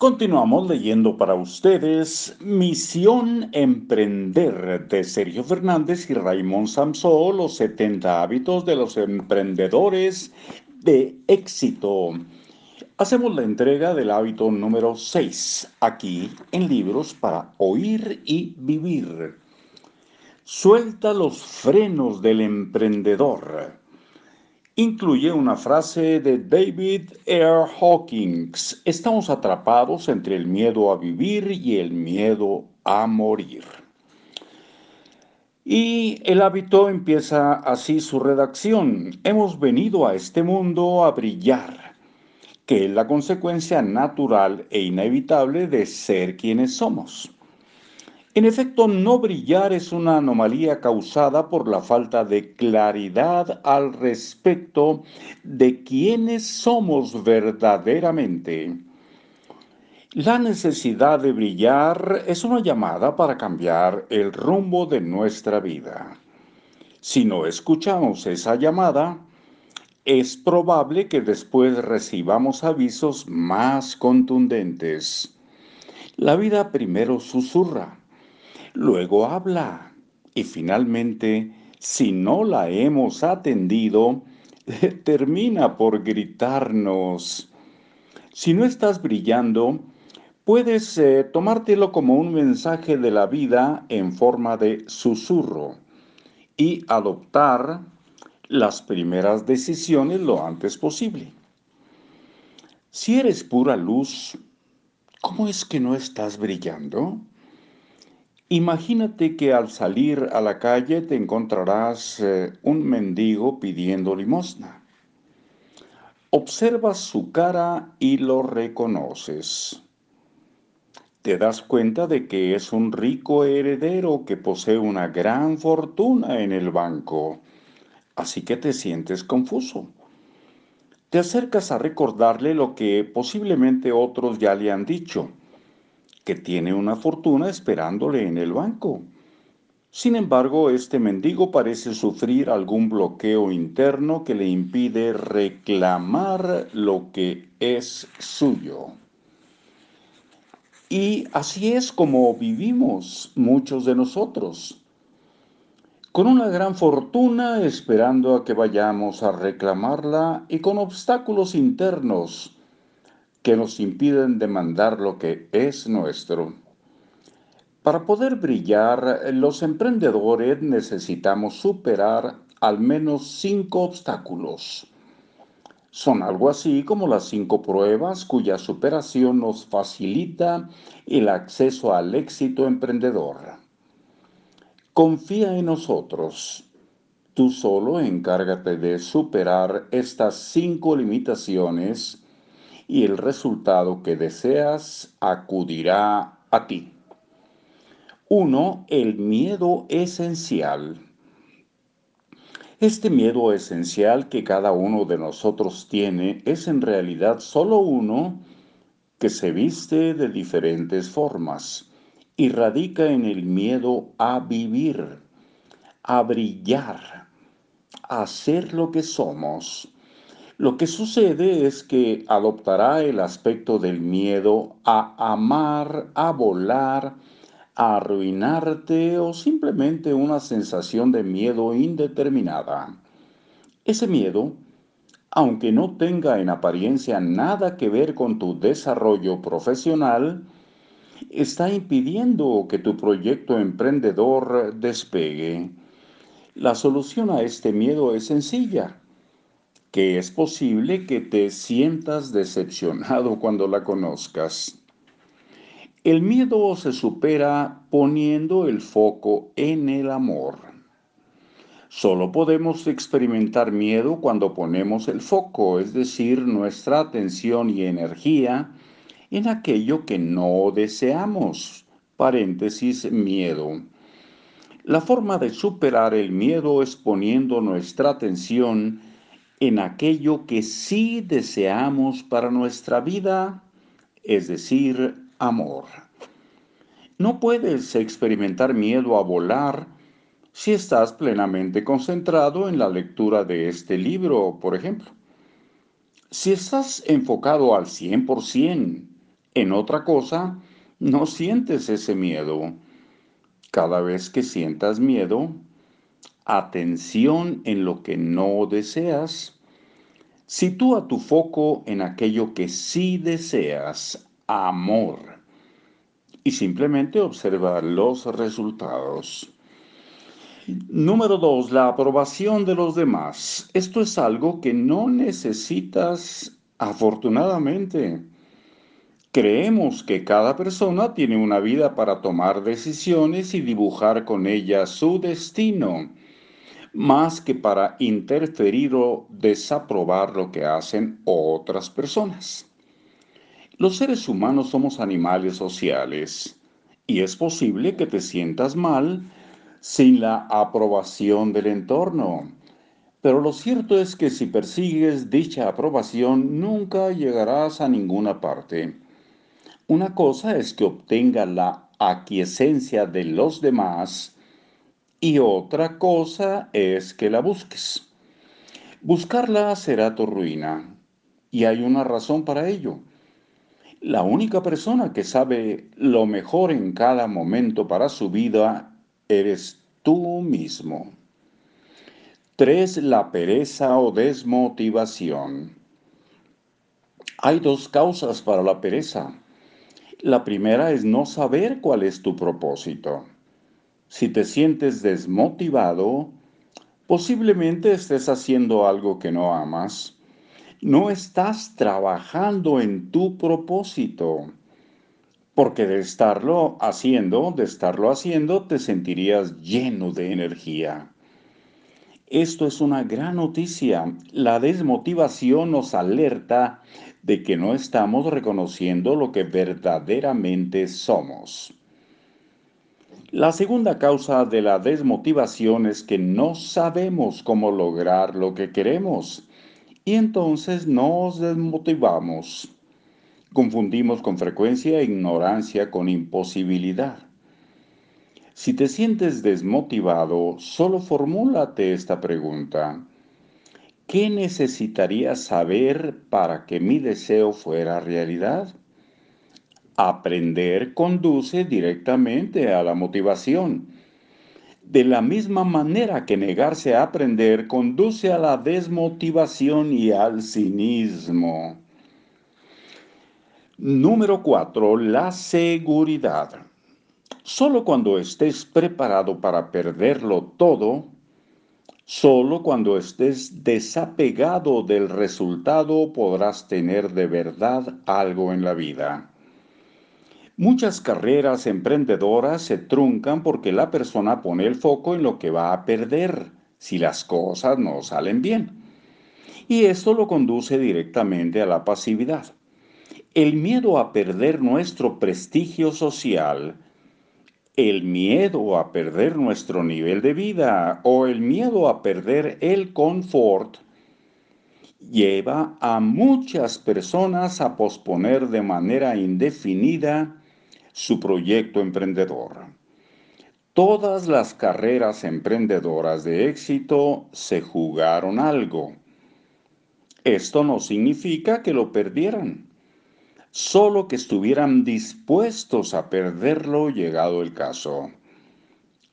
Continuamos leyendo para ustedes Misión Emprender de Sergio Fernández y Raimon Samsó, los 70 hábitos de los emprendedores de éxito. Hacemos la entrega del hábito número 6 aquí en Libros para Oír y Vivir. Suelta los frenos del emprendedor. Incluye una frase de David R. Hawking. Estamos atrapados entre el miedo a vivir y el miedo a morir. Y el hábito empieza así su redacción. Hemos venido a este mundo a brillar, que es la consecuencia natural e inevitable de ser quienes somos. En efecto, no brillar es una anomalía causada por la falta de claridad al respecto de quiénes somos verdaderamente. La necesidad de brillar es una llamada para cambiar el rumbo de nuestra vida. Si no escuchamos esa llamada, es probable que después recibamos avisos más contundentes. La vida primero susurra. Luego habla y finalmente, si no la hemos atendido, termina por gritarnos. Si no estás brillando, puedes tomártelo como un mensaje de la vida en forma de susurro y adoptar las primeras decisiones lo antes posible. Si eres pura luz, ¿cómo es que no estás brillando? Imagínate que al salir a la calle te encontrarás un mendigo pidiendo limosna. Observas su cara y lo reconoces. Te das cuenta de que es un rico heredero que posee una gran fortuna en el banco, así que te sientes confuso. Te acercas a recordarle lo que posiblemente otros ya le han dicho, que tiene una fortuna esperándole en el banco. Sin embargo, este mendigo parece sufrir algún bloqueo interno que le impide reclamar lo que es suyo. Y así es como vivimos muchos de nosotros, con una gran fortuna esperando a que vayamos a reclamarla y con obstáculos internos que nos impiden demandar lo que es nuestro. Para poder brillar, los emprendedores necesitamos superar al menos 5 obstáculos. Son algo así como las 5 pruebas cuya superación nos facilita el acceso al éxito emprendedor. Confía en nosotros. Tú solo encárgate de superar estas 5 limitaciones y el resultado que deseas acudirá a ti. 1. El miedo esencial. Este miedo esencial que cada uno de nosotros tiene es en realidad solo uno que se viste de diferentes formas y radica en el miedo a vivir, a brillar, a ser lo que somos. Lo que sucede es que adoptará el aspecto del miedo a amar, a volar, a arruinarte o simplemente una sensación de miedo indeterminada. Ese miedo, aunque no tenga en apariencia nada que ver con tu desarrollo profesional, está impidiendo que tu proyecto emprendedor despegue. La solución a este miedo es sencilla, que es posible que te sientas decepcionado cuando la conozcas. El miedo se supera poniendo el foco en el amor. Solo podemos experimentar miedo cuando ponemos el foco, es decir, nuestra atención y energía, en aquello que no deseamos, paréntesis, miedo. La forma de superar el miedo es poniendo nuestra atención en aquello que sí deseamos para nuestra vida, es decir, amor. No puedes experimentar miedo a volar si estás plenamente concentrado en la lectura de este libro, por ejemplo. Si estás enfocado al 100% en otra cosa, no sientes ese miedo. Cada vez que sientas miedo, atención en lo que no deseas. Sitúa tu foco en aquello que sí deseas, amor, y simplemente observa los resultados. Número 2, la aprobación de los demás. Esto es algo que no necesitas, afortunadamente. Creemos que cada persona tiene una vida para tomar decisiones y dibujar con ella su destino, más que para interferir o desaprobar lo que hacen otras personas. Los seres humanos somos animales sociales, y es posible que te sientas mal sin la aprobación del entorno. Pero lo cierto es que si persigues dicha aprobación, nunca llegarás a ninguna parte. Una cosa es que obtenga la aquiescencia de los demás y otra cosa es que la busques. Buscarla será tu ruina y hay una razón para ello. La única persona que sabe lo mejor en cada momento para su vida eres tú mismo. 3. La pereza o desmotivación. Hay dos causas para la pereza. La primera es no saber cuál es tu propósito. Si te sientes desmotivado, posiblemente estés haciendo algo que no amas. No estás trabajando en tu propósito, porque de estarlo haciendo, te sentirías lleno de energía. Esto es una gran noticia. La desmotivación nos alerta de que no estamos reconociendo lo que verdaderamente somos. La segunda causa de la desmotivación es que no sabemos cómo lograr lo que queremos, y entonces nos desmotivamos. Confundimos con frecuencia ignorancia con imposibilidad. Si te sientes desmotivado, solo formúlate esta pregunta: ¿qué necesitaría saber para que mi deseo fuera realidad? Aprender conduce directamente a la motivación. De la misma manera que negarse a aprender conduce a la desmotivación y al cinismo. Número 4. La seguridad. Solo cuando estés preparado para perderlo todo, solo cuando estés desapegado del resultado podrás tener de verdad algo en la vida. Muchas carreras emprendedoras se truncan porque la persona pone el foco en lo que va a perder si las cosas no salen bien. Y esto lo conduce directamente a la pasividad. El miedo a perder nuestro prestigio social, el miedo a perder nuestro nivel de vida o el miedo a perder el confort lleva a muchas personas a posponer de manera indefinida su proyecto emprendedor. Todas las carreras emprendedoras de éxito se jugaron algo. Esto no significa que lo perdieran, solo que estuvieran dispuestos a perderlo llegado el caso.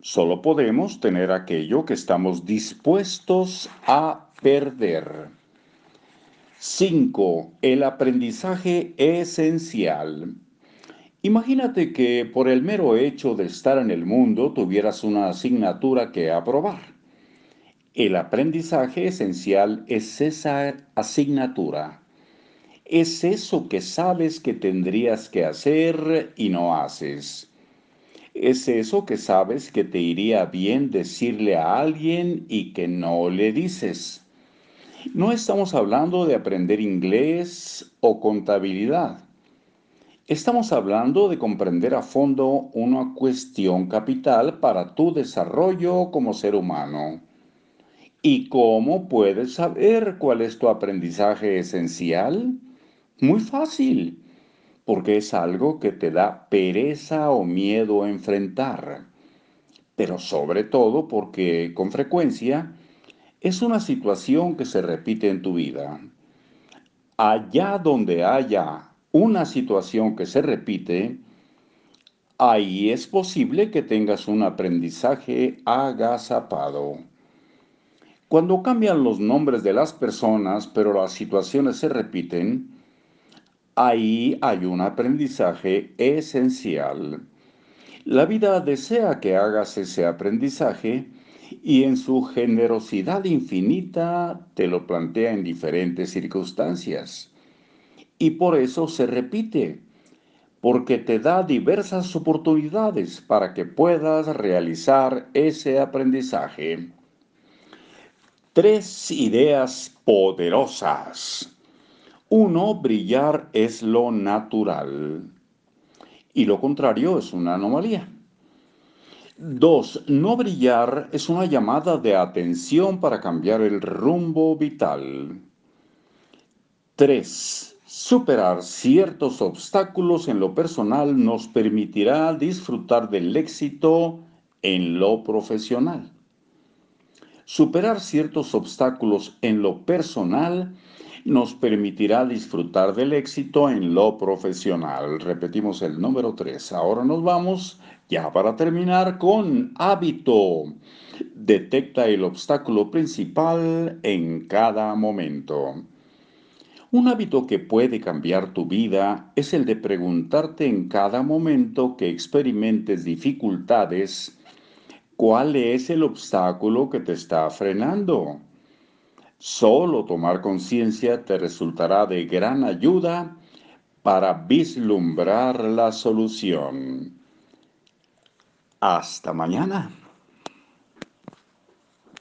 Solo podemos tener aquello que estamos dispuestos a perder. 5. El aprendizaje esencial. Imagínate que por el mero hecho de estar en el mundo tuvieras una asignatura que aprobar. El aprendizaje esencial es esa asignatura. Es eso que sabes que tendrías que hacer y no haces. Es eso que sabes que te iría bien decirle a alguien y que no le dices. No estamos hablando de aprender inglés o contabilidad. Estamos hablando de comprender a fondo una cuestión capital para tu desarrollo como ser humano. ¿Y cómo puedes saber cuál es tu aprendizaje esencial? Muy fácil, porque es algo que te da pereza o miedo a enfrentar, pero sobre todo porque, con frecuencia, es una situación que se repite en tu vida. Allá donde haya una situación que se repite, ahí es posible que tengas un aprendizaje agazapado. Cuando cambian los nombres de las personas, pero las situaciones se repiten, ahí hay un aprendizaje esencial. La vida desea que hagas ese aprendizaje y en su generosidad infinita te lo plantea en diferentes circunstancias. Y por eso se repite, porque te da diversas oportunidades para que puedas realizar ese aprendizaje. 3 ideas poderosas. 1. Brillar es lo natural y lo contrario es una anomalía. 2. No brillar es una llamada de atención para cambiar el rumbo vital. 3. Superar ciertos obstáculos en lo personal nos permitirá disfrutar del éxito en lo profesional. Superar ciertos obstáculos en lo personal nos permitirá disfrutar del éxito en lo profesional. Repetimos el número 3. Ahora nos vamos, ya para terminar, con hábito. Detecta el obstáculo principal en cada momento. Un hábito que puede cambiar tu vida es el de preguntarte en cada momento que experimentes dificultades, ¿cuál es el obstáculo que te está frenando? Solo tomar conciencia te resultará de gran ayuda para vislumbrar la solución. Hasta mañana.